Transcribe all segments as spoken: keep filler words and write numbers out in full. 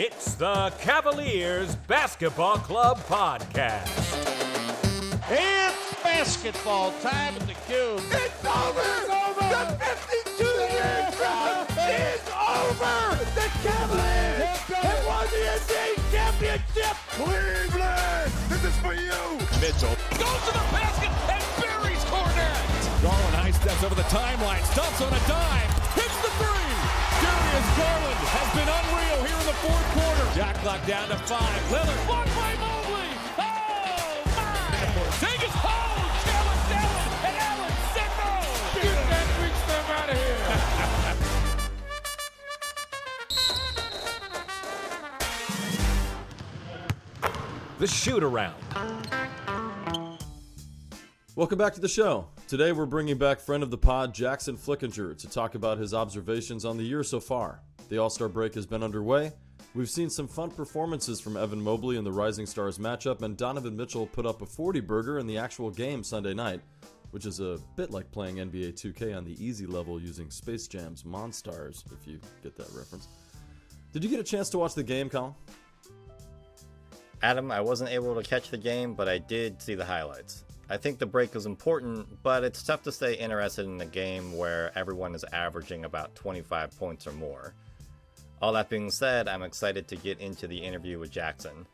It's the Cavaliers Basketball Club Podcast. It's basketball time at the Cube. It's over. It's over. The fifty-two-year drought is over. The Cavaliers have won the N B A championship. Cleveland, this is for you. Mitchell goes to the basket and buries Cornette. Garland high steps over the timeline, stumps on a dime, hits the three. Darius Garland has been unreal here in the fourth quarter. Shot clock down to five. Lillard blocked by Mobley. Oh, my. Vegas holds. Challenge Allen, and Allen said no. Get that big stuff out of here. The shoot around. Welcome back to the show. Today we're bringing back friend of the pod, Jackson Flickinger, to talk about his observations on the year so far. The All-Star break has been underway. We've seen some fun performances from Evan Mobley in the Rising Stars matchup, and Donovan Mitchell put up a forty-burger in the actual game Sunday night, which is a bit like playing N B A two K on the easy level using Space Jam's Monstars, if you get that reference. Did you get a chance to watch the game, Colin? Adam, I wasn't able to catch the game, but I did see the highlights. I think the break is important, but it's tough to stay interested in a game where everyone is averaging about twenty-five points or more. All that being said, I'm excited to get into the interview with Jackson,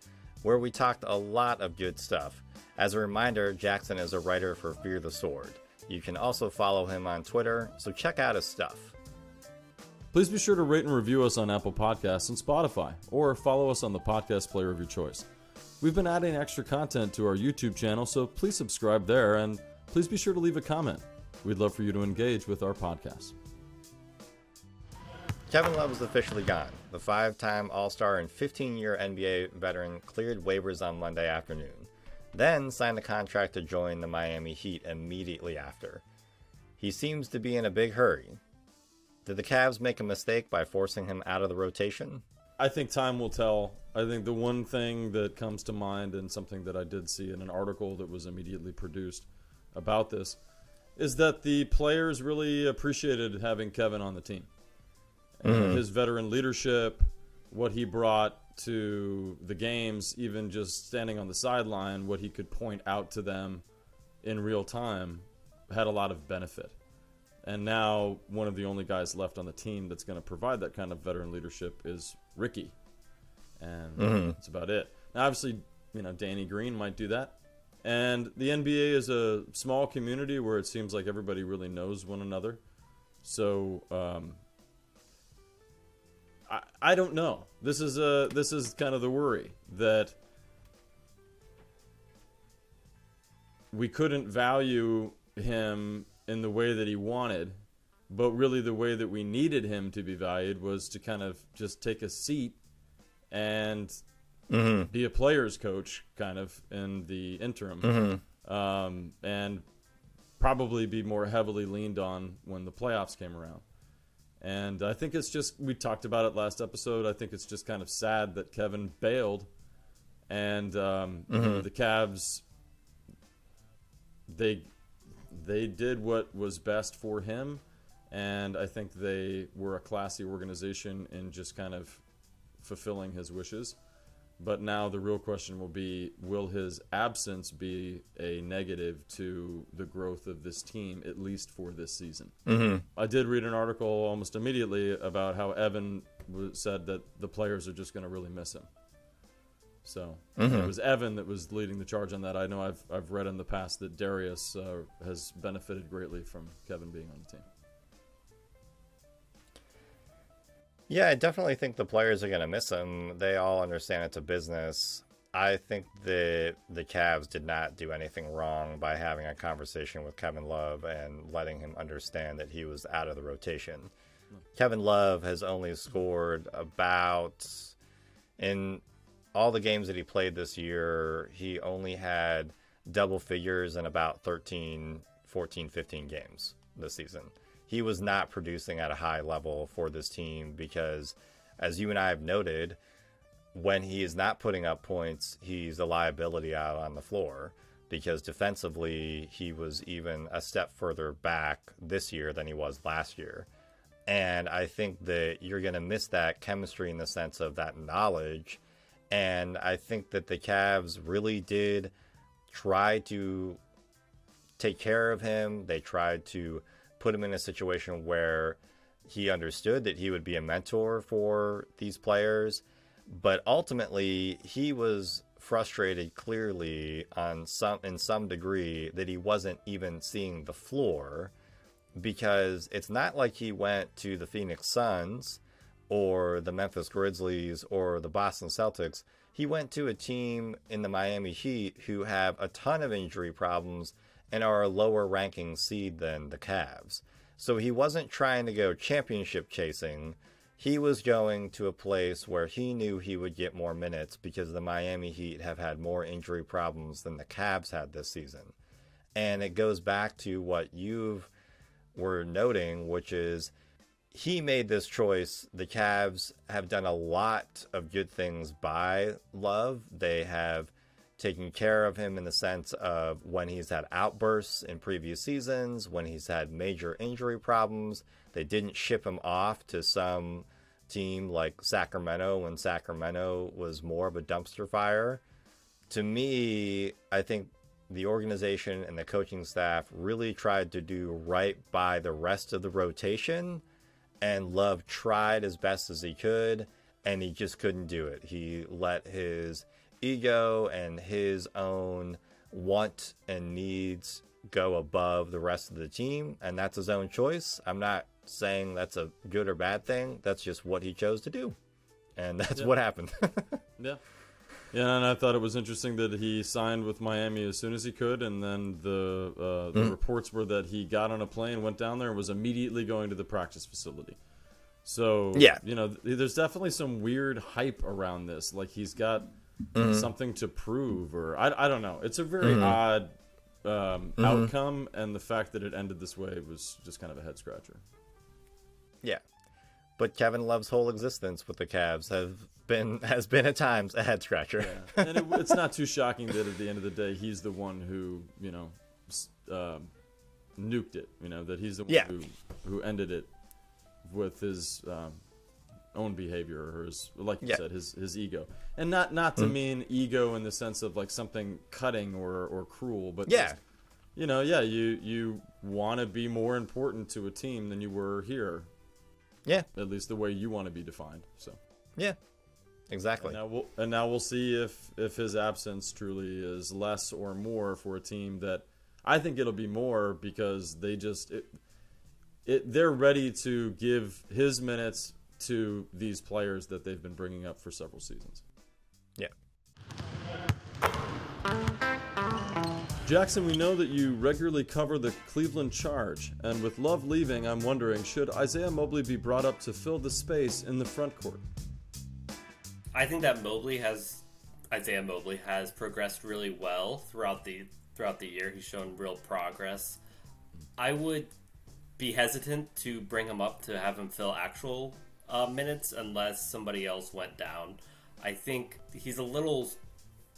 where we talked a lot of good stuff. As a reminder, Jackson is a writer for Fear the Sword. You can also follow him on Twitter, so check out his stuff. Please be sure to rate and review us on Apple Podcasts and Spotify, or follow us on the podcast player of your choice. We've been adding extra content to our YouTube channel, so please subscribe there, and please be sure to leave a comment. We'd love for you to engage with our podcast. Kevin Love is officially gone. The five-time All-Star and fifteen-year N B A veteran cleared waivers on Monday afternoon, then signed a contract to join the Miami Heat immediately after. He seems to be in a big hurry. Did the Cavs make a mistake by forcing him out of the rotation? I think time will tell. I think the one thing that comes to mind, and something that I did see in an article that was immediately produced about this, is that the players really appreciated having Kevin on the team. And mm-hmm. his veteran leadership, what he brought to the games, even just standing on the sideline, what he could point out to them in real time, had a lot of benefit. And now one of the only guys left on the team that's going to provide that kind of veteran leadership is Ricky. And mm-hmm. that's about it. Now, obviously, you know, Danny Green might do that. And the N B A is a small community where it seems like everybody really knows one another. So um, I, I don't know. This is a, this is kind of the worry that we couldn't value him in the way that he wanted, but really the way that we needed him to be valued was to kind of just take a seat and mm-hmm. be a player's coach kind of in the interim, mm-hmm. um, and probably be more heavily leaned on when the playoffs came around. And I think it's just, we talked about it last episode, I think it's just kind of sad that Kevin bailed, and um, mm-hmm. the Cavs, they... They did what was best for him, and I think they were a classy organization in just kind of fulfilling his wishes. But now the real question will be, will his absence be a negative to the growth of this team, at least for this season? Mm-hmm. I did read an article almost immediately about how Evan said that the players are just going to really miss him. So mm-hmm. it was Evan that was leading the charge on that. I know I've I've read in the past that Darius uh, has benefited greatly from Kevin being on the team. Yeah, I definitely think the players are going to miss him. They all understand it's a business. I think the the Cavs did not do anything wrong by having a conversation with Kevin Love and letting him understand that he was out of the rotation. No. Kevin Love has only scored about in. All the games that he played this year, he only had double figures in about thirteen, fourteen, fifteen games this season. He was not producing at a high level for this team because, as you and I have noted, when he is not putting up points, he's a liability out on the floor, because defensively, he was even a step further back this year than he was last year. And I think that you're going to miss that chemistry in the sense of that knowledge. And I think that the Cavs really did try to take care of him. They tried to put him in a situation where he understood that he would be a mentor for these players. But ultimately, he was frustrated clearly on some in some degree that he wasn't even seeing the floor, because it's not like he went to the Phoenix Suns or the Memphis Grizzlies or the Boston Celtics. He went to a team in the Miami Heat who have a ton of injury problems and are a lower ranking seed than the Cavs. So he wasn't trying to go championship chasing. He was going to a place where he knew he would get more minutes because the Miami Heat have had more injury problems than the Cavs had this season. And it goes back to what you were noting, which is he made this choice. The Cavs have done a lot of good things by Love. They have taken care of him in the sense of when he's had outbursts in previous seasons, when he's had major injury problems. They didn't ship him off to some team like Sacramento when Sacramento was more of a dumpster fire. To me, I think the organization and the coaching staff really tried to do right by the rest of the rotation. And Love tried as best as he could, and he just couldn't do it. He let his ego and his own want and needs go above the rest of the team, and that's his own choice. I'm not saying that's a good or bad thing. That's just what he chose to do, and that's yeah. what happened. yeah. Yeah, and I thought it was interesting that he signed with Miami as soon as he could, and then the, uh, the mm. reports were that he got on a plane, went down there, and was immediately going to the practice facility. So, yeah. you know, there's definitely some weird hype around this. Like, he's got mm. something to prove, or I, I don't know. It's a very mm. odd um, mm-hmm. outcome, and the fact that it ended this way was just kind of a head-scratcher. Yeah. But Kevin Love's whole existence with the Cavs have been has been at times a head scratcher. yeah. And it, it's not too shocking that at the end of the day, he's the one who you know uh, nuked it. You know that he's the one yeah. who who ended it with his um, own behavior or his, like you yeah. said, his his ego. And not not to mm. mean ego in the sense of like something cutting or or cruel, but yeah. just, you know, yeah, you you want to be more important to a team than you were here. Yeah. At least the way you want to be defined. So. Yeah. Exactly. And now we'll, and now we'll see if, if his absence truly is less or more for a team that I think it'll be more because they just it, it they're ready to give his minutes to these players that they've been bringing up for several seasons. Yeah. Jackson, we know that you regularly cover the Cleveland Charge, and with Love leaving, I'm wondering, should Isaiah Mobley be brought up to fill the space in the front court? I think that Mobley has, Isaiah Mobley has progressed really well throughout the throughout the year. He's shown real progress. I would be hesitant to bring him up to have him fill actual uh, minutes unless somebody else went down. I think he's a little...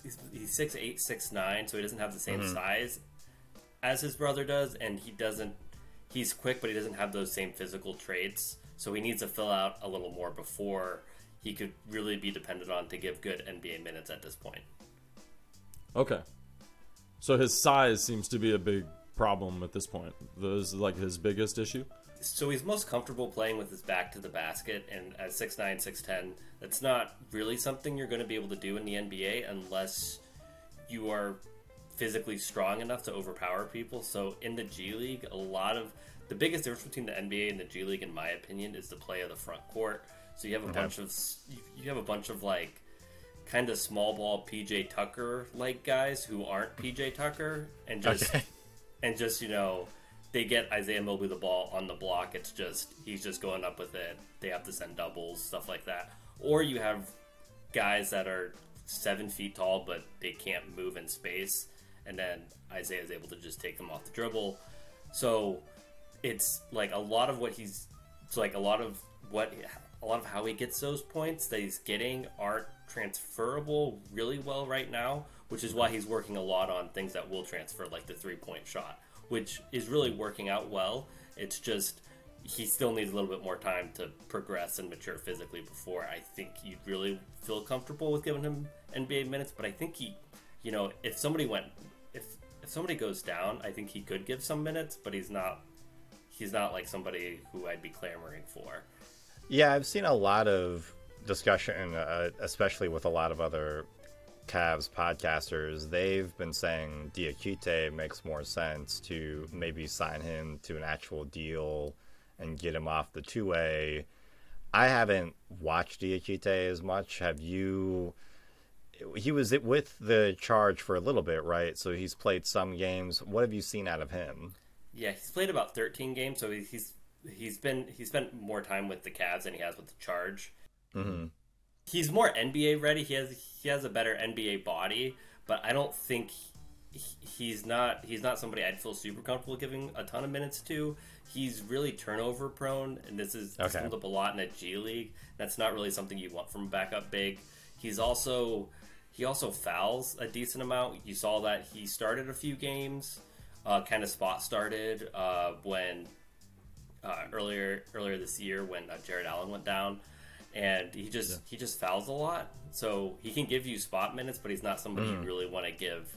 He's, he's six eight, six nine, so he doesn't have the same mm-hmm. size as his brother does, and he doesn't. He's quick, but he doesn't have those same physical traits, so he needs to fill out a little more before he could really be depended on to give good N B A minutes at this point. Okay. So his size seems to be a big problem at this point. Those like his biggest issue? So he's most comfortable playing with his back to the basket, and at six nine, six ten, that's not really something you're going to be able to do in the N B A unless you are physically strong enough to overpower people. So in the G League, a lot of the biggest difference between the N B A and the G League, in my opinion, is the play of the front court. So you have a okay. bunch of you have a bunch of like kind of small ball P J Tucker like guys who aren't P J Tucker, and just okay. and just you know. They get Isaiah Mobley the ball on the block. It's just, he's just going up with it. They have to send doubles, stuff like that. Or you have guys that are seven feet tall, but they can't move in space. And then Isaiah is able to just take them off the dribble. So it's like a lot of what he's, it's like a lot of what, a lot of how he gets those points that he's getting aren't transferable really well right now, which is why he's working a lot on things that will transfer, like the three point shot, which is really working out well. It's just he still needs a little bit more time to progress and mature physically before I think you'd really feel comfortable with giving him N B A minutes. But I think he, you know, if somebody went, if if somebody goes down, I think he could give some minutes, but he's not, he's not like somebody who I'd be clamoring for. Yeah, I've seen a lot of discussion, uh, especially with a lot of other Cavs podcasters. They've been saying Diakite makes more sense to maybe sign him to an actual deal and get him off the two-way. I haven't watched Diakite as much. Have you? He was with the Charge for a little bit, right? So he's played some games. What have you seen out of him? Yeah, he's played about thirteen games, so he's he's been he spent more time with the Cavs than he has with the Charge. Mm-hmm. He's more N B A ready. He has he has a better N B A body, but I don't think he, he's not he's not somebody I'd feel super comfortable giving a ton of minutes to. He's really turnover prone, and this is okay. Comes up a lot in a G League. That's not really something you want from a backup big. He's also he also fouls a decent amount. You saw that he started a few games, uh, kind of spot started uh, when uh, earlier earlier this year when uh, Jared Allen went down. And he just yeah. he just fouls a lot, so he can give you spot minutes, but he's not somebody mm. you really want to give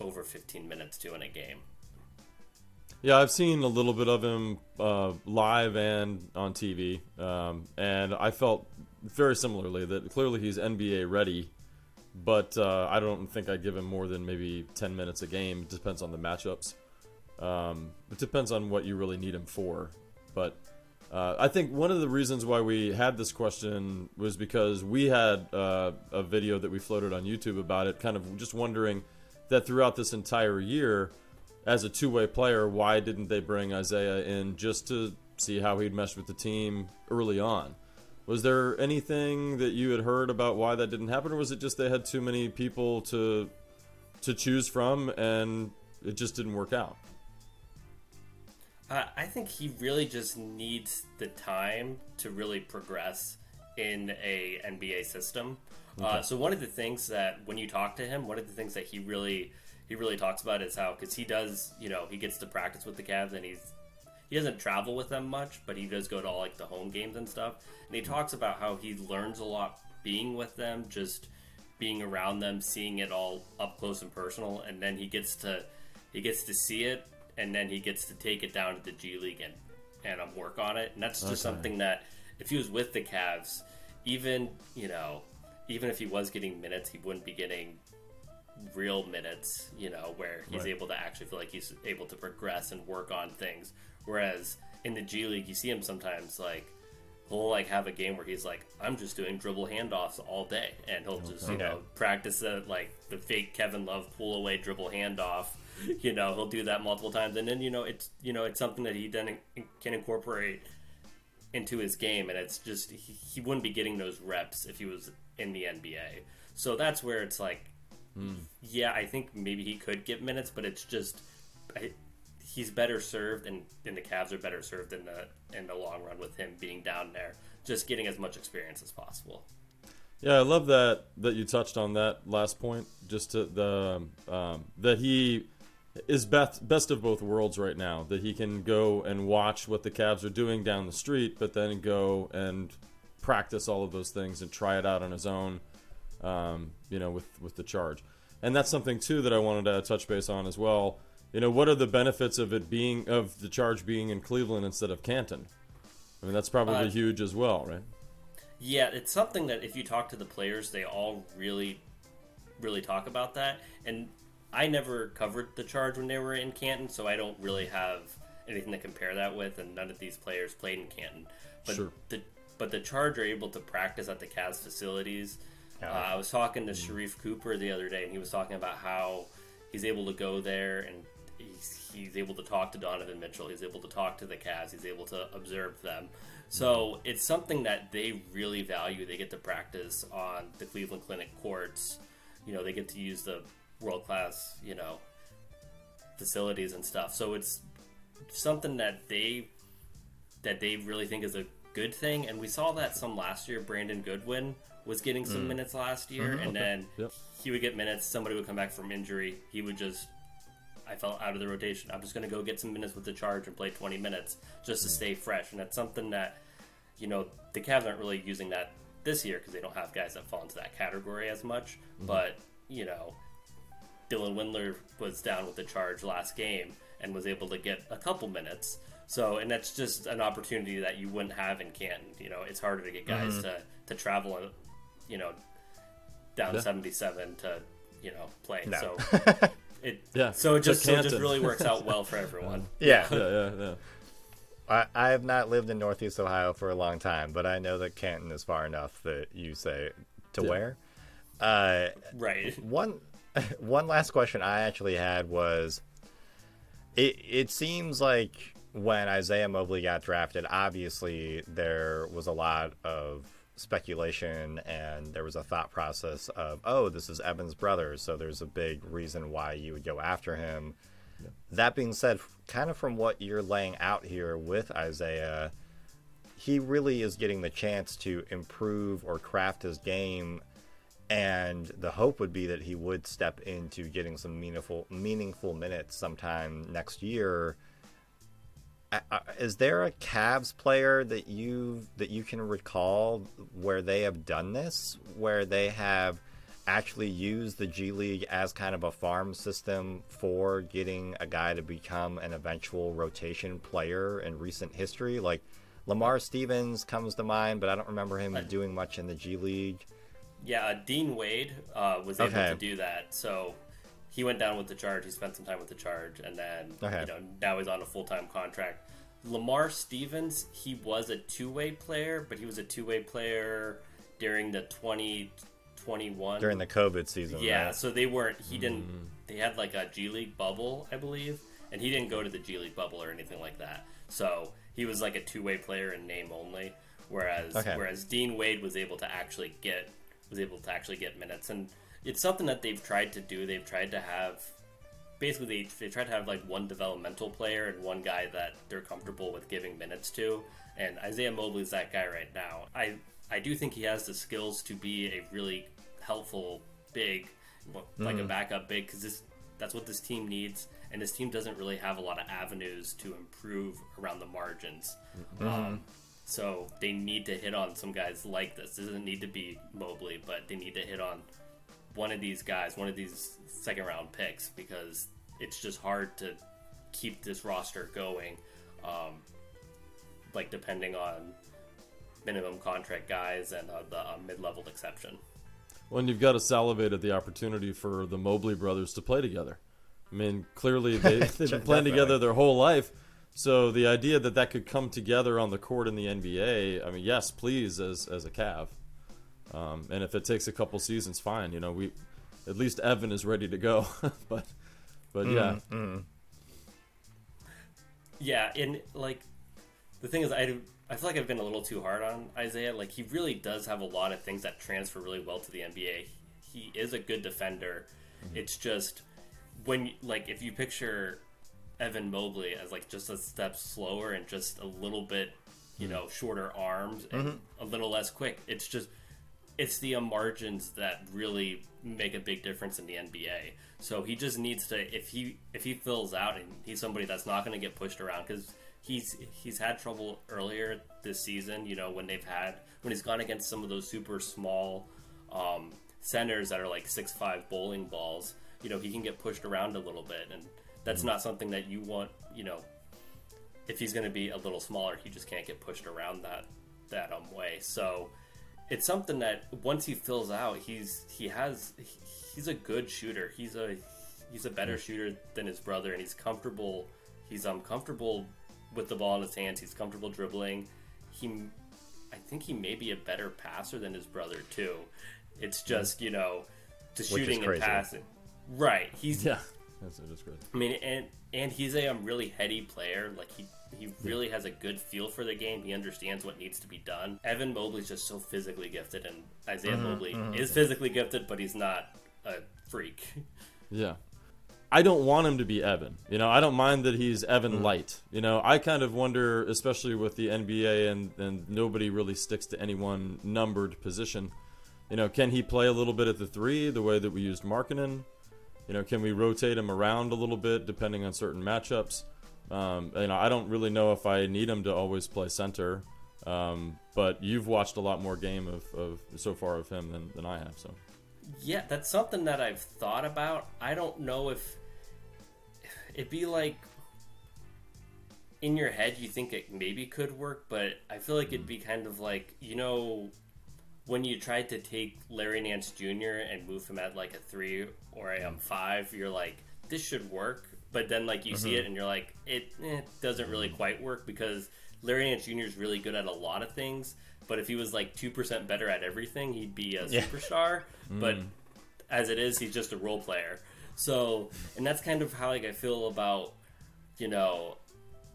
over fifteen minutes to in a game. Yeah, I've seen a little bit of him uh, live and on T V, um, and I felt very similarly that clearly he's N B A ready, but uh, I don't think I'd give him more than maybe ten minutes a game. It depends on the matchups. Um, it depends on what you really need him for, but... Uh, I think one of the reasons why we had this question was because we had uh, a video that we floated on YouTube about it, kind of just wondering that throughout this entire year, as a two-way player, why didn't they bring Isaiah in just to see how he'd mesh with the team early on? Was there anything that you had heard about why that didn't happen, or was it just they had too many people to to choose from and it just didn't work out? Uh, I think he really just needs the time to really progress in a N B A system. Okay. Uh, so one of the things that when you talk to him, one of the things that he really he really talks about is how, because he does, you know, he gets to practice with the Cavs and he's he doesn't travel with them much, but he does go to all like the home games and stuff. And he talks about how he learns a lot being with them, just being around them, seeing it all up close and personal, and then he gets to he gets to see it. And then he gets to take it down to the G League and, and um, work on it. And that's just okay. something that if he was with the Cavs, even, you know, even if he was getting minutes, he wouldn't be getting real minutes, you know, where he's right. able to actually feel like he's able to progress and work on things. Whereas in the G League, you see him sometimes like, he'll like have a game where he's like, I'm just doing dribble handoffs all day. And he'll okay. just, you know, practice a, like the fake Kevin Love pull away dribble handoff. You know, he'll do that multiple times, and then you know it's you know it's something that he then can incorporate into his game, and it's just he, he wouldn't be getting those reps if he was in the N B A. So that's where it's like, mm. yeah, I think maybe he could get minutes, but it's just I, he's better served, and, and the Cavs are better served in the in the long run with him being down there, just getting as much experience as possible. Yeah, I love that that you touched on that last point, just to the um, that he. is best best of both worlds right now, that he can go and watch what the Cavs are doing down the street, but then go and practice all of those things and try it out on his own, um, you know, with, with the Charge. And that's something, too, that I wanted to touch base on as well. You know, what are the benefits of it being, of the Charge being in Cleveland instead of Canton? I mean, that's probably uh, huge as well, right? Yeah, it's something that if you talk to the players, they all really, really talk about that. And I never covered the Charge when they were in Canton, so I don't really have anything to compare that with, and none of these players played in Canton. But sure. the but the Charge are able to practice at the Cavs facilities. Oh. Uh, I was talking to Sharif Cooper the other day, and he was talking about how he's able to go there, and he's, he's able to talk to Donovan Mitchell. He's able to talk to the Cavs. He's able to observe them. So it's something that they really value. They get to practice on the Cleveland Clinic courts. You know, they get to use the world-class, you know, facilities and stuff. So it's something that they that they really think is a good thing. And we saw that some last year. Brandon Goodwin was getting some mm. minutes last year, mm-hmm. and okay. then yep. he would get minutes. Somebody would come back from injury. He would just I fell out of the rotation. I'm just going to go get some minutes with the Charge and play twenty minutes just to stay fresh. And that's something that, you know, the Cavs aren't really using that this year because they don't have guys that fall into that category as much. Mm-hmm. But, you know, Dylan Windler was down with the Charge last game and was able to get a couple minutes. So, and that's just an opportunity that you wouldn't have in Canton. You know, it's harder to get guys mm-hmm. to, to travel, you know, down yeah. seventy-seven to, you know, play. No. So it yeah. so it just so it just really works out well for everyone. yeah. yeah, yeah, yeah. I, I have not lived in Northeast Ohio for a long time, but I know that Canton is far enough that you say to yeah. where. Uh, right. One one last question I actually had was, it it seems like when Isaiah Mobley got drafted, obviously there was a lot of speculation and there was a thought process of, oh, this is Evan's brother, so there's a big reason why you would go after him. Yeah. That being said, kind of from what you're laying out here with Isaiah, he really is getting the chance to improve or craft his game, and the hope would be that he would step into getting some meaningful meaningful minutes sometime next year. Is there a Cavs player that you that you can recall where they have done this, where they have actually used the G League as kind of a farm system for getting a guy to become an eventual rotation player in recent history? Like Lamar Stevens comes to mind, but I don't remember him uh, doing much in the G League. Yeah, uh, Dean Wade uh, was able okay. to do that, so... He went down with the Charge. He spent some time with the Charge, and then okay. you know, now he's on a full-time contract. Lamar Stevens, he was a two-way player, but he was a two-way player during the twenty twenty-one during the COVID season. Yeah, right? So they weren't. He didn't. Mm. They had like a G League bubble, I believe, and he didn't go to the G League bubble or anything like that. So he was like a two-way player in name only. Whereas okay. whereas Dean Wade was able to actually get was able to actually get minutes. And it's something that they've tried to do. They've tried to have, basically, they, they tried to have like one developmental player and one guy that they're comfortable with giving minutes to. And Isaiah Mobley's that guy right now. I I do think he has the skills to be a really helpful big, like mm. a backup big, because this that's what this team needs. And this team doesn't really have a lot of avenues to improve around the margins. Mm-hmm. Um, so they need to hit on some guys like this. This doesn't need to be Mobley, but they need to hit on one of these guys, one of these second round picks, because it's just hard to keep this roster going, um, like depending on minimum contract guys and uh, the uh, mid-level exception. Well, and you've got to salivate at the opportunity for the Mobley brothers to play together. I mean, clearly they, they've been playing together their whole life, so the idea that that could come together on the court in the N B A, I mean, yes, please, as as a Cav. Um, and if it takes a couple seasons, fine. You know, we at least Evan is ready to go. but, but mm, yeah, mm. yeah. And like the thing is, I do, I feel like I've been a little too hard on Isaiah. Like he really does have a lot of things that transfer really well to the N B A. He, he is a good defender. Mm-hmm. It's just when like if you picture Evan Mobley as like just a step slower and just a little bit, you mm-hmm. know, shorter arms and mm-hmm. a little less quick. It's just. It's the margins that really make a big difference in the N B A. So he just needs to, if he if he fills out and he's somebody that's not going to get pushed around, because he's he's had trouble earlier this season. You know, when they've had when he's gone against some of those super small um, centers that are like six five bowling balls. You know, he can get pushed around a little bit, and that's not something that you want. You know, if he's going to be a little smaller, he just can't get pushed around that that um, way. So. It's something that once he fills out, he's he has he's a good shooter. He's a he's a better shooter than his brother, and he's comfortable. He's um comfortable with the ball in his hands. He's comfortable dribbling. He, I think he may be a better passer than his brother too. It's just you know, to shooting and passing. Right. He's yeah. That's just crazy. I mean, and and he's a um, really heady player. Like he. He really has a good feel for the game. He understands what needs to be done. Evan Mobley's just so physically gifted, and Isaiah mm-hmm, Mobley mm-hmm. is physically gifted, but he's not a freak. Yeah. I don't want him to be Evan. You know, I don't mind that he's Evan mm-hmm. light. You know, I kind of wonder, especially with the N B A and, and nobody really sticks to any one numbered position, you know, can he play a little bit at the three, the way that we used Markkanen? You know, can we rotate him around a little bit depending on certain matchups? Um, you know, I don't really know if I need him to always play center, um, but you've watched a lot more game of, of so far of him than, than I have. So, yeah, that's something that I've thought about. I don't know if it'd be like in your head you think it maybe could work, but I feel like it'd be kind of like, you know, when you tried to take Larry Nance Junior and move him at like a three or a um, five, you're like, this should work. But then like you mm-hmm. see it and you're like, it, eh, it doesn't really quite work, because Larry Nance Junior is really good at a lot of things. But if he was like two percent better at everything, he'd be a yeah. superstar. Mm. But as it is, he's just a role player. So, and that's kind of how like I feel about, you know,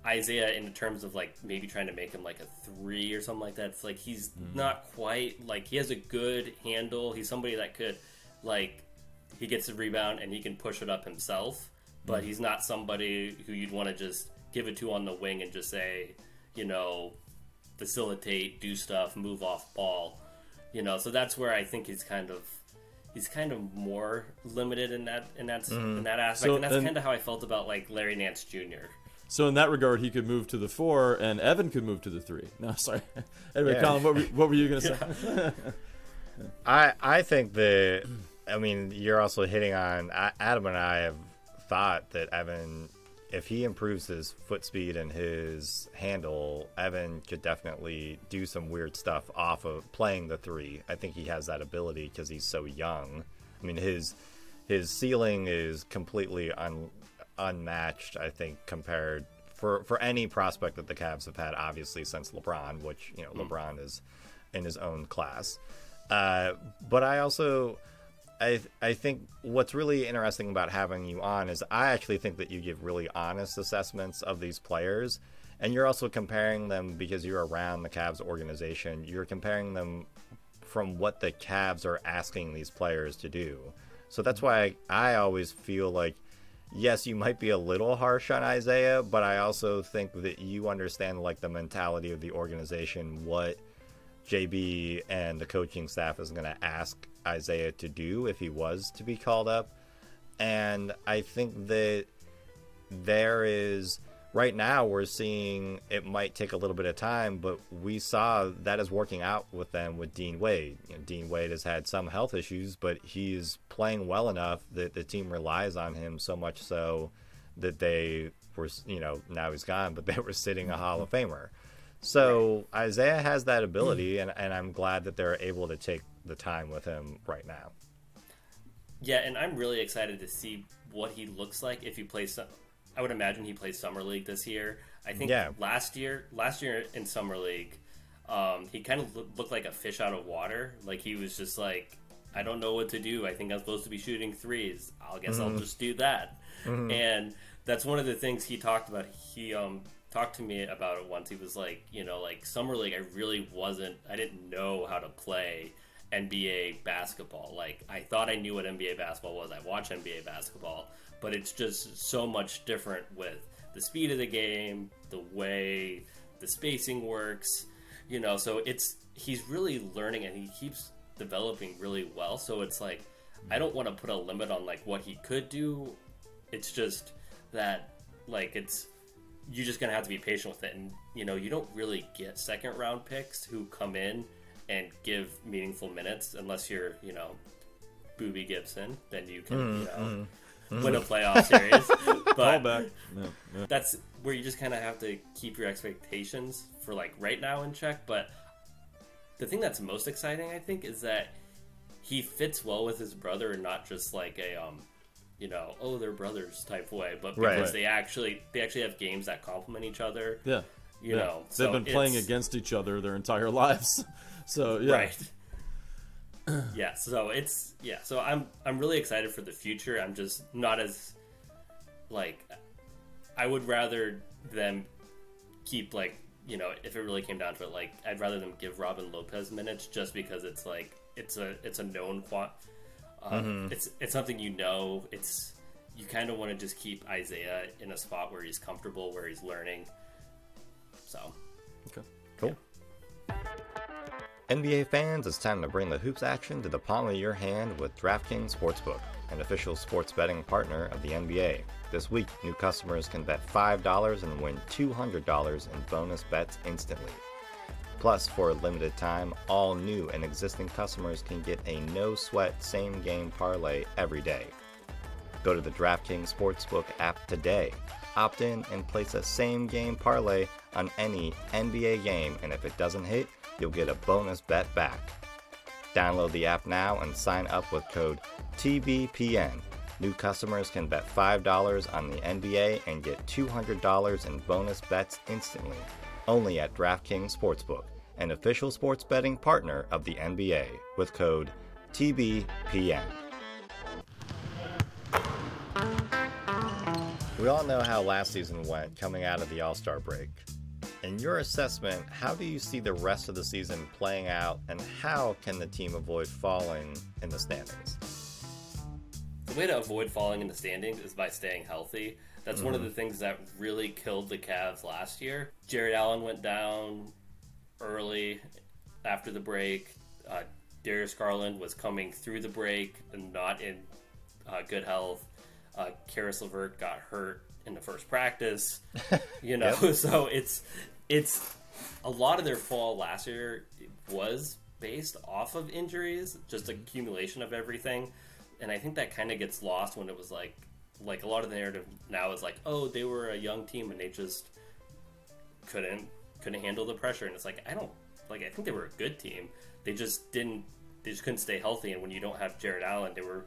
Isaiah in terms of like maybe trying to make him like a three or something like that. It's like he's mm. not quite like, he has a good handle. He's somebody that could like, he gets a rebound and he can push it up himself, but mm. he's not somebody who you'd want to just give it to on the wing and just say, you know, facilitate, do stuff, move off ball, you know. So that's where I think he's kind of he's kind of more limited in that in that mm. in that aspect, so, and that's kind of how I felt about like Larry Nance Junior So in that regard, he could move to the four, and Evan could move to the three. No, sorry. Anyway, yeah. Colin, what were, what were you going to say? Yeah. I I think that I mean you're also hitting on Adam, and I have thought that Evan, if he improves his foot speed and his handle, Evan could definitely do some weird stuff off of playing the three. I think he has that ability because he's so young. I mean, his his ceiling is completely un, unmatched, I think, compared for, for any prospect that the Cavs have had, obviously, since LeBron, which, you know, mm. LeBron is in his own class. Uh, but I also... I th- I think what's really interesting about having you on is I actually think that you give really honest assessments of these players, and you're also comparing them, because you're around the Cavs organization, you're comparing them from what the Cavs are asking these players to do. So that's why I, I always feel like, yes, you might be a little harsh on Isaiah, but I also think that you understand like the mentality of the organization, what J B and the coaching staff is going to ask Isaiah to do if he was to be called up. And I think that there is, right now we're seeing, it might take a little bit of time, but we saw that is working out with them with Dean Wade. You know, Dean Wade has had some health issues, but he's playing well enough that the team relies on him so much so that they were, you know, now he's gone, but they were sitting a Hall of Famer. So Isaiah has that ability, and, and I'm glad that they're able to take the time with him right now. Yeah, and I'm really excited to see what he looks like if he plays some, I would imagine he plays Summer League this year. I think yeah. last year last year in Summer League, um, he kind of looked like a fish out of water. Like he was just like, I don't know what to do. I think I'm supposed to be shooting threes. I guess mm-hmm. I'll just do that. Mm-hmm. And that's one of the things he talked about. He um talked to me about it once. He was like, you know, like Summer League, I really wasn't, I didn't know how to play N B A basketball. Like I thought I knew what N B A basketball was. I watch N B A basketball, but it's just so much different with the speed of the game, the way the spacing works, you know. So it's, he's really learning and he keeps developing really well. So it's like, I don't want to put a limit on like what he could do. It's just that like, it's, you're just going to have to be patient with it. And, you know, you don't really get second round picks who come in and give meaningful minutes unless you're, you know, Boobie Gibson, then you can, mm, you know, mm, win mm. a playoff series. But back. No, no. That's where you just kind of have to keep your expectations for like right now in check. But the thing that's most exciting, I think, is that he fits well with his brother, and not just like a, um, you know, oh, they're brothers type way, but because right. they actually they actually have games that complement each other. Yeah, you yeah. know, they've so been playing it's... against each other their entire lives. So yeah, right. yeah. So it's yeah. So I'm I'm really excited for the future. I'm just not as like, I would rather them keep like, you know, if it really came down to it, like I'd rather them give Robin Lopez minutes, just because it's like it's a it's a known quant. Um, mm-hmm. It's it's something, you know, it's, you kind of want to just keep Isaiah in a spot where he's comfortable, where he's learning. So, okay, cool. Yeah. N B A fans, it's time to bring the hoops action to the palm of your hand with DraftKings Sportsbook. an official sports betting partner of the N B A. This week, new customers can bet five dollars and win two hundred dollars in bonus bets instantly. Plus, for a limited time, all new and existing customers can get a no-sweat same-game parlay every day. Go to the DraftKings Sportsbook app today, opt in, and place a same-game parlay on any N B A game, and if it doesn't hit, you'll get a bonus bet back. Download the app now and sign up with code T B P N. New customers can bet five dollars on the N B A and get two hundred dollars in bonus bets instantly. Only at DraftKings Sportsbook, an official sports betting partner of the N B A, with code T B P N. We all know how last season went coming out of the All-Star break. In your assessment, how do you see the rest of the season playing out, and how can the team avoid falling in the standings? The way to avoid falling in the standings is by staying healthy. That's mm-hmm. one of the things that really killed the Cavs last year. Jared Allen went down early after the break. Uh, Darius Garland was coming through the break and not in uh, good health. Uh, Karis LeVert got hurt in the first practice. You know, yep. so it's it's a lot of their fall last year was based off of injuries, just accumulation of everything. And I think that kind of gets lost when it was like, Like, a lot of the narrative now is like, oh, they were a young team and they just couldn't couldn't handle the pressure. And it's like, I don't, like, I think they were a good team. They just didn't, they just couldn't stay healthy. And when you don't have Jared Allen, they were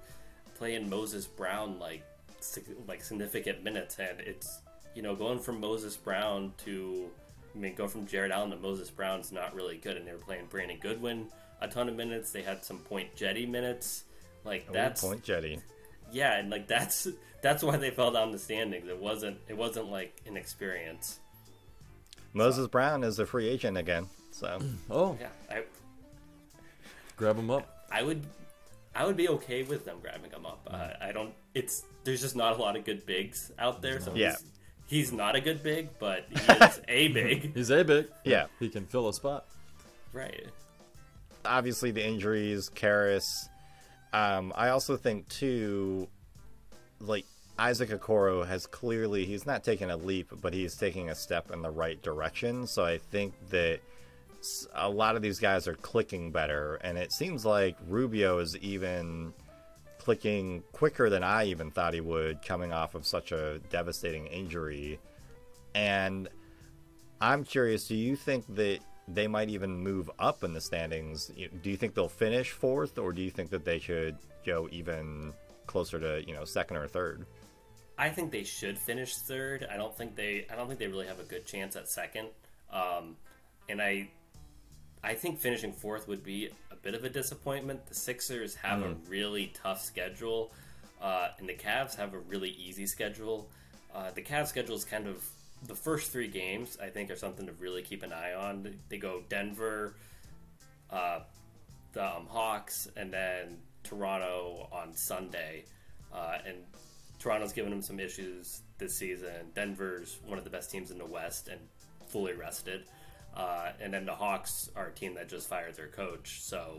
playing Moses Brown, like, like significant minutes. And it's, you know, going from Moses Brown to, I mean, going from Jared Allen to Moses Brown is not really good. And they were playing Brandon Goodwin a ton of minutes. They had some Point Jetty minutes. Like, oh, that's... Point Jetty. Yeah, and like that's that's why they fell down the standings. It wasn't it wasn't like an experience. Moses Brown is a free agent again, so oh yeah, I, grab him up. I would I would be okay with them grabbing him up. Uh, I don't. It's there's just not a lot of good bigs out there. So yeah. he's, he's not a good big, but he is a big. He's a big. Yeah, he can fill a spot. Right. Obviously, the injuries, Karis. Um, I also think, too, like, Isaac Okoro has clearly, he's not taking a leap, but he's taking a step in the right direction. So I think that a lot of these guys are clicking better. And it seems like Rubio is even clicking quicker than I even thought he would, coming off of such a devastating injury. And I'm curious, do you think that they might even move up in the standings? Do you think they'll finish fourth, or do you think that they should go even closer to, you know, second or third? I think they should finish third. I don't think they I don't think they really have a good chance at second. Um, and I I think finishing fourth would be a bit of a disappointment. The Sixers have mm. a really tough schedule, uh, and the Cavs have a really easy schedule. Uh, the Cavs schedule is kind of the first three games, I think, are something to really keep an eye on. They go Denver, uh, the um, Hawks, and then Toronto on Sunday. Uh, and Toronto's given them some issues this season. Denver's one of the best teams in the West and fully rested. Uh, and then the Hawks are a team that just fired their coach. So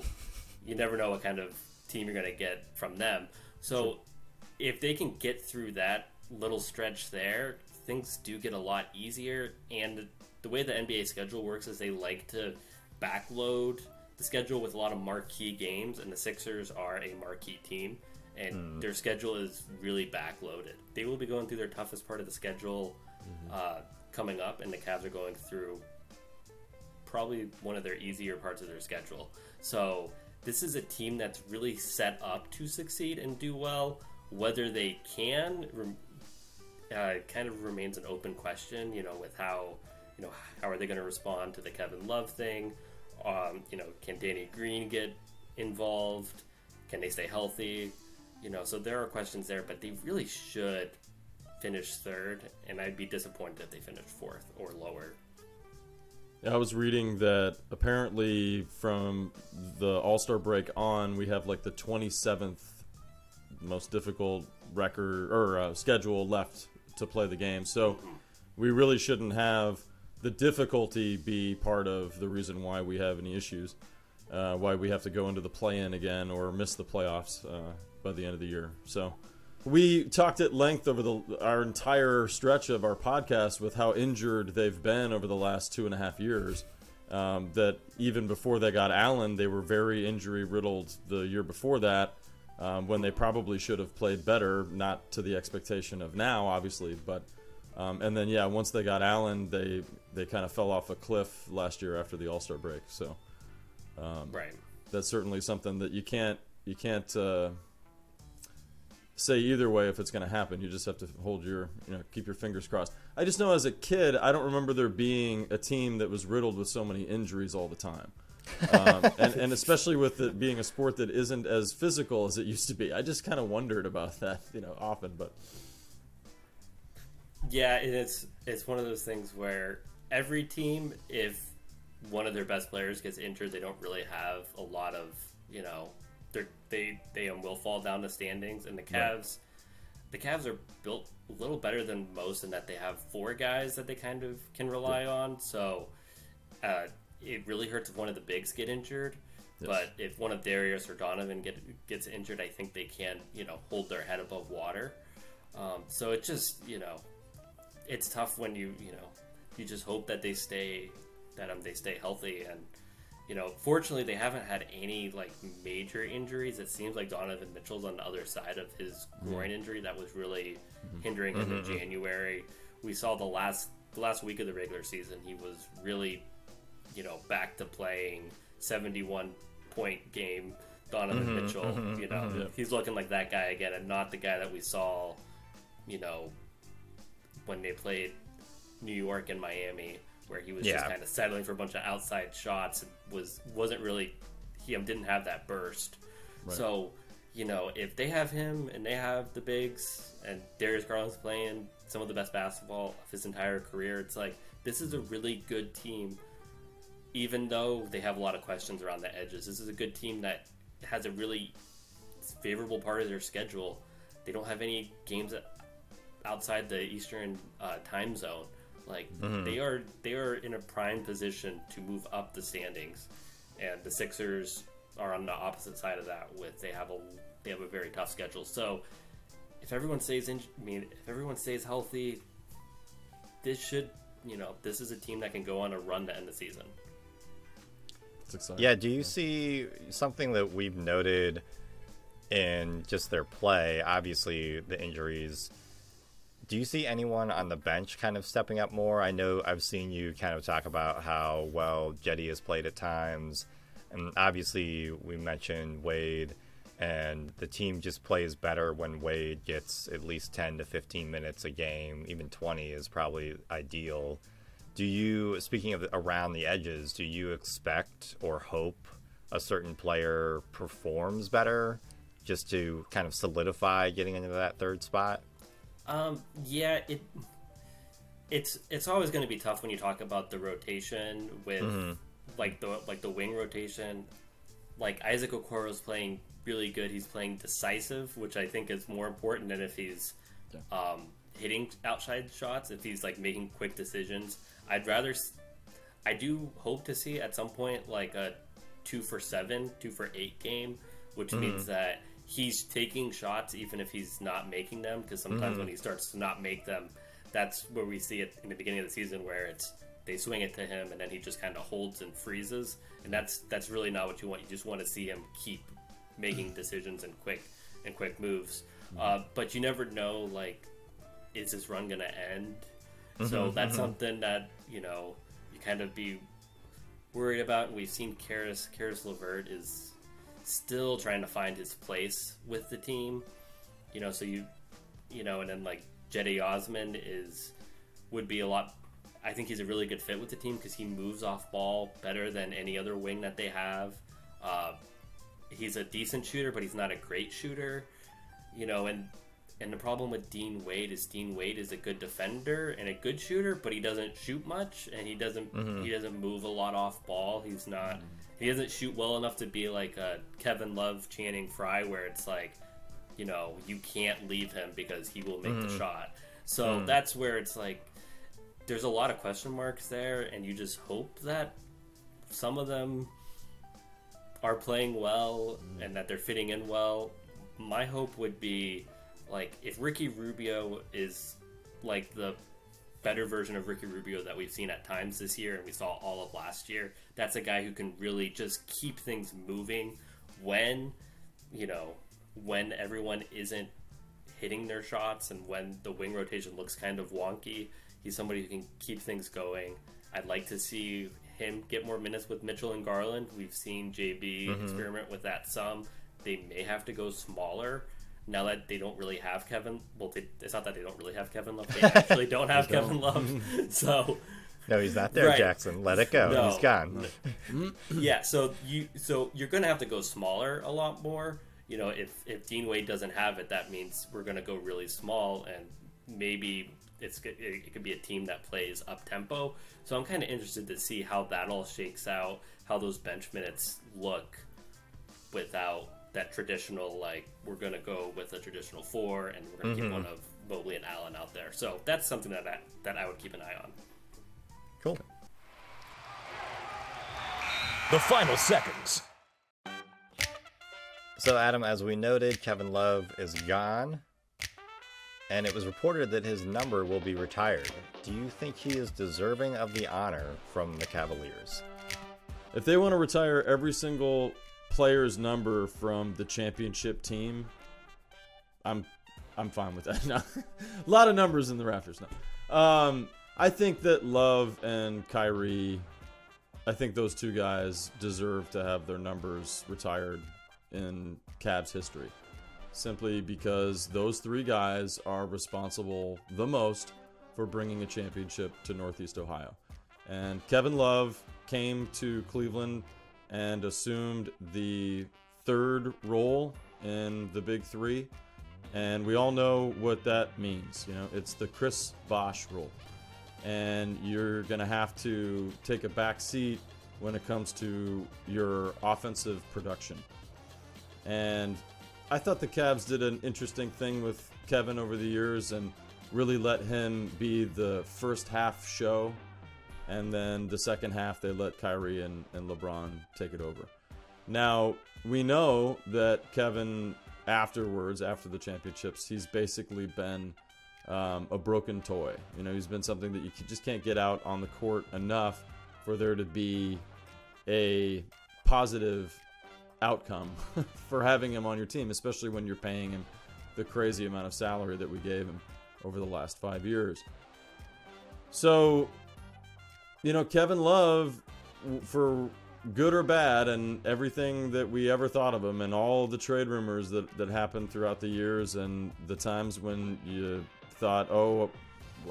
you never know what kind of team you're going to get from them. So if they can get through that little stretch there, things do get a lot easier. And the way the N B A schedule works is they like to backload the schedule with a lot of marquee games, and the Sixers are a marquee team, and mm. their schedule is really backloaded. They will be going through their toughest part of the schedule mm-hmm. uh, coming up, and the Cavs are going through probably one of their easier parts of their schedule. So this is a team that's really set up to succeed and do well. Whether they can... Rem- Uh, it kind of remains an open question, you know, with how, you know, how are they going to respond to the Kevin Love thing? Um, you know, can Danny Green get involved? Can they stay healthy? You know, so there are questions there, but they really should finish third, and I'd be disappointed if they finished fourth or lower. I was reading that apparently from the All-Star break on, we have like the twenty-seventh most difficult record or uh, schedule left to play the game, so we really shouldn't have the difficulty be part of the reason why we have any issues, uh, why we have to go into the play-in again or miss the playoffs. Uh, by the end of the year. So we talked at length over the our entire stretch of our podcast with how injured they've been over the last two and a half years. Um, that even before they got Allen, they were very injury riddled the year before that, um, when they probably should have played better, not to the expectation of now, obviously. But um, and then, yeah, once they got Allen, they they kind of fell off a cliff last year after the All-Star break. So um, right. That's certainly something that you can't you can't uh, say either way if it's going to happen. You just have to hold your, you know, keep your fingers crossed. I just know as a kid, I don't remember there being a team that was riddled with so many injuries all the time, um, and, and especially with it being a sport that isn't as physical as it used to be. I just kind of wondered about that, you know, often. But yeah, it's it's one of those things where every team, if one of their best players gets injured, they don't really have a lot of, you know, they they will fall down the standings. And the Cavs, yeah. the Cavs are built a little better than most in that they have four guys that they kind of can rely yeah. on. So uh, it really hurts if one of the bigs get injured. Yes. But if one of Darius or Donovan get, gets injured, I think they can, you know, hold their head above water. Um, so it just, you know, it's tough when you, you know, you just hope that they stay that um, they stay healthy. And you know, fortunately, they haven't had any, like, major injuries. It seems like Donovan Mitchell's on the other side of his groin injury that was really hindering him in January. We saw the last the last week of the regular season, he was really, you know, back to playing seventy-one point game Donovan mm-hmm, Mitchell. Mm-hmm, you know, mm-hmm. he's looking like that guy again, and not the guy that we saw, you know, when they played New York and Miami, where he was yeah. just kind of settling for a bunch of outside shots and was, wasn't really, he didn't have that burst. Right. So, you know, if they have him and they have the bigs and Darius Garland's playing some of the best basketball of his entire career, it's like, this is a really good team, even though they have a lot of questions around the edges. This is a good team that has a really favorable part of their schedule. They don't have any games outside the Eastern uh, time zone. Like mm-hmm. they are, they are in a prime position to move up the standings, and the Sixers are on the opposite side of that. With they have a they have a very tough schedule. So if everyone stays in, I mean, if everyone stays healthy, this should, you know, this is a team that can go on a run to end the season. That's exciting. Yeah. Do you see something that we've noted in just their play? Obviously, the injuries. Do you see anyone on the bench kind of stepping up more? I know I've seen you kind of talk about how well Jetty has played at times. And obviously we mentioned Wade, and the team just plays better when Wade gets at least ten to fifteen minutes a game. Even twenty is probably ideal. Do you, speaking of around the edges, do you expect or hope a certain player performs better just to kind of solidify getting into that third spot? Um, yeah, it it's it's always going to be tough when you talk about the rotation with mm-hmm. like the like the wing rotation. Like Isaac Okoro is playing really good. He's playing decisive, which I think is more important than if he's yeah. um, hitting outside shots. If he's like making quick decisions, I'd rather. I do hope to see at some point like a two for seven, two for eight game, which mm-hmm. means that he's taking shots even if he's not making them, because sometimes mm. when he starts to not make them, that's where we see it in the beginning of the season where it's they swing it to him and then he just kind of holds and freezes, and that's that's really not what you want. You just want to see him keep making decisions and quick and quick moves. Mm. Uh, but you never know, like, is this run gonna end? Mm-hmm, so that's mm-hmm. something that, you know, you kind of be worried about. And we've seen Karis Karis LeVert is still trying to find his place with the team, you know, so you you know, and then like Jetty Osman is would be a lot, I think he's a really good fit with the team because he moves off ball better than any other wing that they have. Uh, he's a decent shooter, but he's not a great shooter, you know, and and the problem with Dean Wade is Dean Wade is a good defender and a good shooter, but he doesn't shoot much, and he doesn't mm-hmm. he doesn't move a lot off ball. He's not mm-hmm. He doesn't shoot well enough to be like a Kevin Love, Channing Frye, where it's like, you know, you can't leave him because he will make mm. the shot. So mm. that's where it's like, there's a lot of question marks there, and you just hope that some of them are playing well mm. and that they're fitting in well my hope would be, like, if Ricky Rubio is, like, the better version of Ricky Rubio that we've seen at times this year and we saw all of last year, that's a guy who can really just keep things moving when, you know, when everyone isn't hitting their shots and when the wing rotation looks kind of wonky. He's somebody who can keep things going. I'd like to see him get more minutes with Mitchell and Garland. We've seen J B mm-hmm. experiment with that some. They may have to go smaller now that they don't really have Kevin. Well, they, it's not that they don't really have Kevin Love. They actually don't have Kevin don't. Love. So no, he's not there, right. Jackson. Let it go. No. He's gone. yeah. So you so you're going to have to go smaller a lot more. You know, if if Dean Wade doesn't have it, that means we're going to go really small, and maybe it's it could be a team that plays up tempo. So I'm kind of interested to see how that all shakes out, how those bench minutes look without that traditional, like, we're going to go with a traditional four and we're going to mm-hmm. keep one of Mobley and Allen out there. So that's something that I, that I would keep an eye on. Cool. The final seconds. So, Adam, as we noted, Kevin Love is gone, and it was reported that his number will be retired. Do you think he is deserving of the honor from the Cavaliers? If they want to retire every single player's number from the championship team, I'm I'm fine with that. No. A lot of numbers in the rafters now. Um, I think that Love and Kyrie, I think those two guys deserve to have their numbers retired in Cavs history, simply because those three guys are responsible the most for bringing a championship to Northeast Ohio. And Kevin Love came to Cleveland and assumed the third role in the Big Three. And we all know what that means. You know, it's the Chris Bosh role. And you're gonna have to take a back seat when it comes to your offensive production. And I thought the Cavs did an interesting thing with Kevin over the years and really let him be the first half show. And then the second half, they let Kyrie and, and LeBron take it over. Now, we know that Kevin afterwards, after the championships, he's basically been um, a broken toy. You know, he's been something that you just can't get out on the court enough for there to be a positive outcome for having him on your team, especially when you're paying him the crazy amount of salary that we gave him over the last five years. So, you know, Kevin Love, for good or bad, and everything that we ever thought of him and all the trade rumors that, that happened throughout the years and the times when you thought, oh,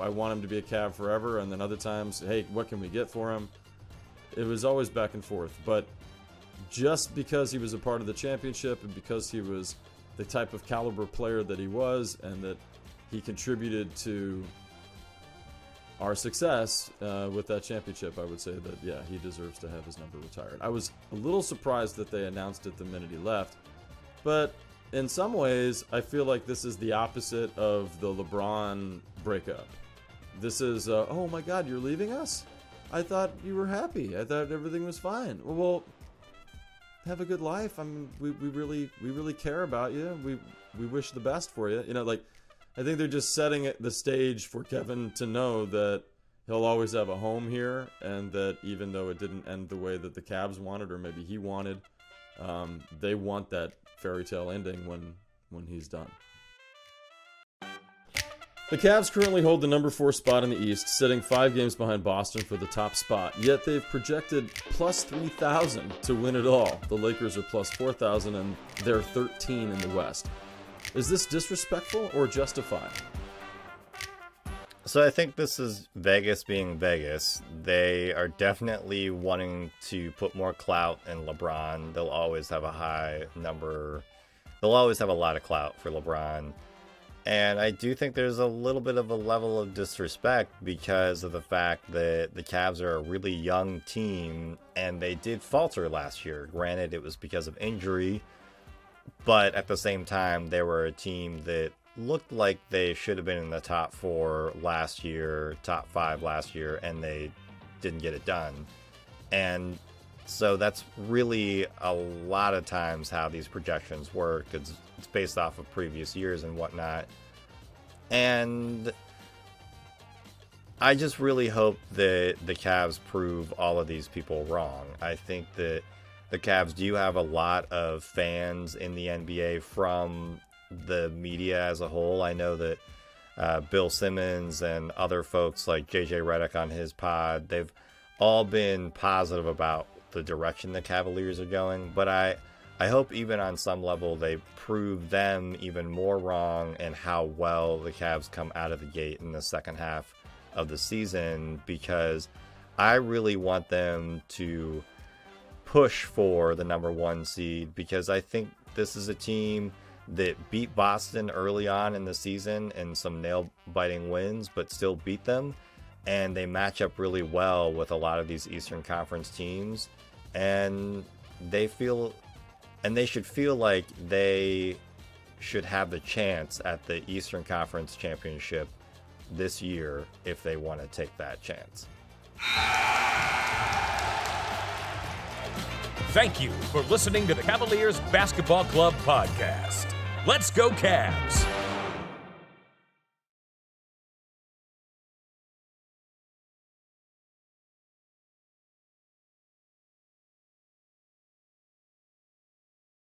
I want him to be a Cav forever, and then other times, hey, what can we get for him? It was always back and forth. But just because he was a part of the championship and because he was the type of caliber player that he was and that he contributed to our success uh, with that championship, I would say that, yeah, he deserves to have his number retired. I was a little surprised that they announced it the minute he left, but in some ways, I feel like this is the opposite of the LeBron breakup. This is, uh, oh my God, you're leaving us? I thought you were happy. I thought everything was fine. Well, have a good life. I mean, we, we really we really care about you. We we wish the best for you. You know, like, I think they're just setting the stage for Kevin to know that he'll always have a home here, and that even though it didn't end the way that the Cavs wanted, or maybe he wanted, um, they want that fairy tale ending when, when he's done. The Cavs currently hold the number four spot in the East, sitting five games behind Boston for the top spot, yet they've projected plus three thousand to win it all. The Lakers are plus four thousand, and they're thirteen in the West. Is this disrespectful or justified? So I think this is Vegas being Vegas. They are definitely wanting to put more clout in LeBron. They'll always have a high number. They'll always have a lot of clout for LeBron. And I do think there's a little bit of a level of disrespect because of the fact that the Cavs are a really young team and they did falter last year. Granted, it was because of injury. But at the same time, they were a team that looked like they should have been in the top four last year, top five last year, and they didn't get it done. And So that's really a lot of times how these projections work. It's, it's based off of previous years and whatnot. And I just really hope that the Cavs prove all of these people wrong. I think that the Cavs do have a lot of fans in the N B A from the media as a whole. I know that uh, Bill Simmons and other folks like J J Redick on his pod, they've all been positive about the direction the Cavaliers are going, but I, I hope even on some level they prove them even more wrong and how well the Cavs come out of the gate in the second half of the season, because I really want them to push for the number one seed, because I think this is a team that beat Boston early on in the season and some nail-biting wins, but still beat them. And they match up really well with a lot of these Eastern Conference teams, and they feel, and they should feel like they should have the chance at the Eastern Conference championship this year if they want to take that chance. Thank you for listening to the Cavaliers Basketball Club podcast. Let's go Cavs!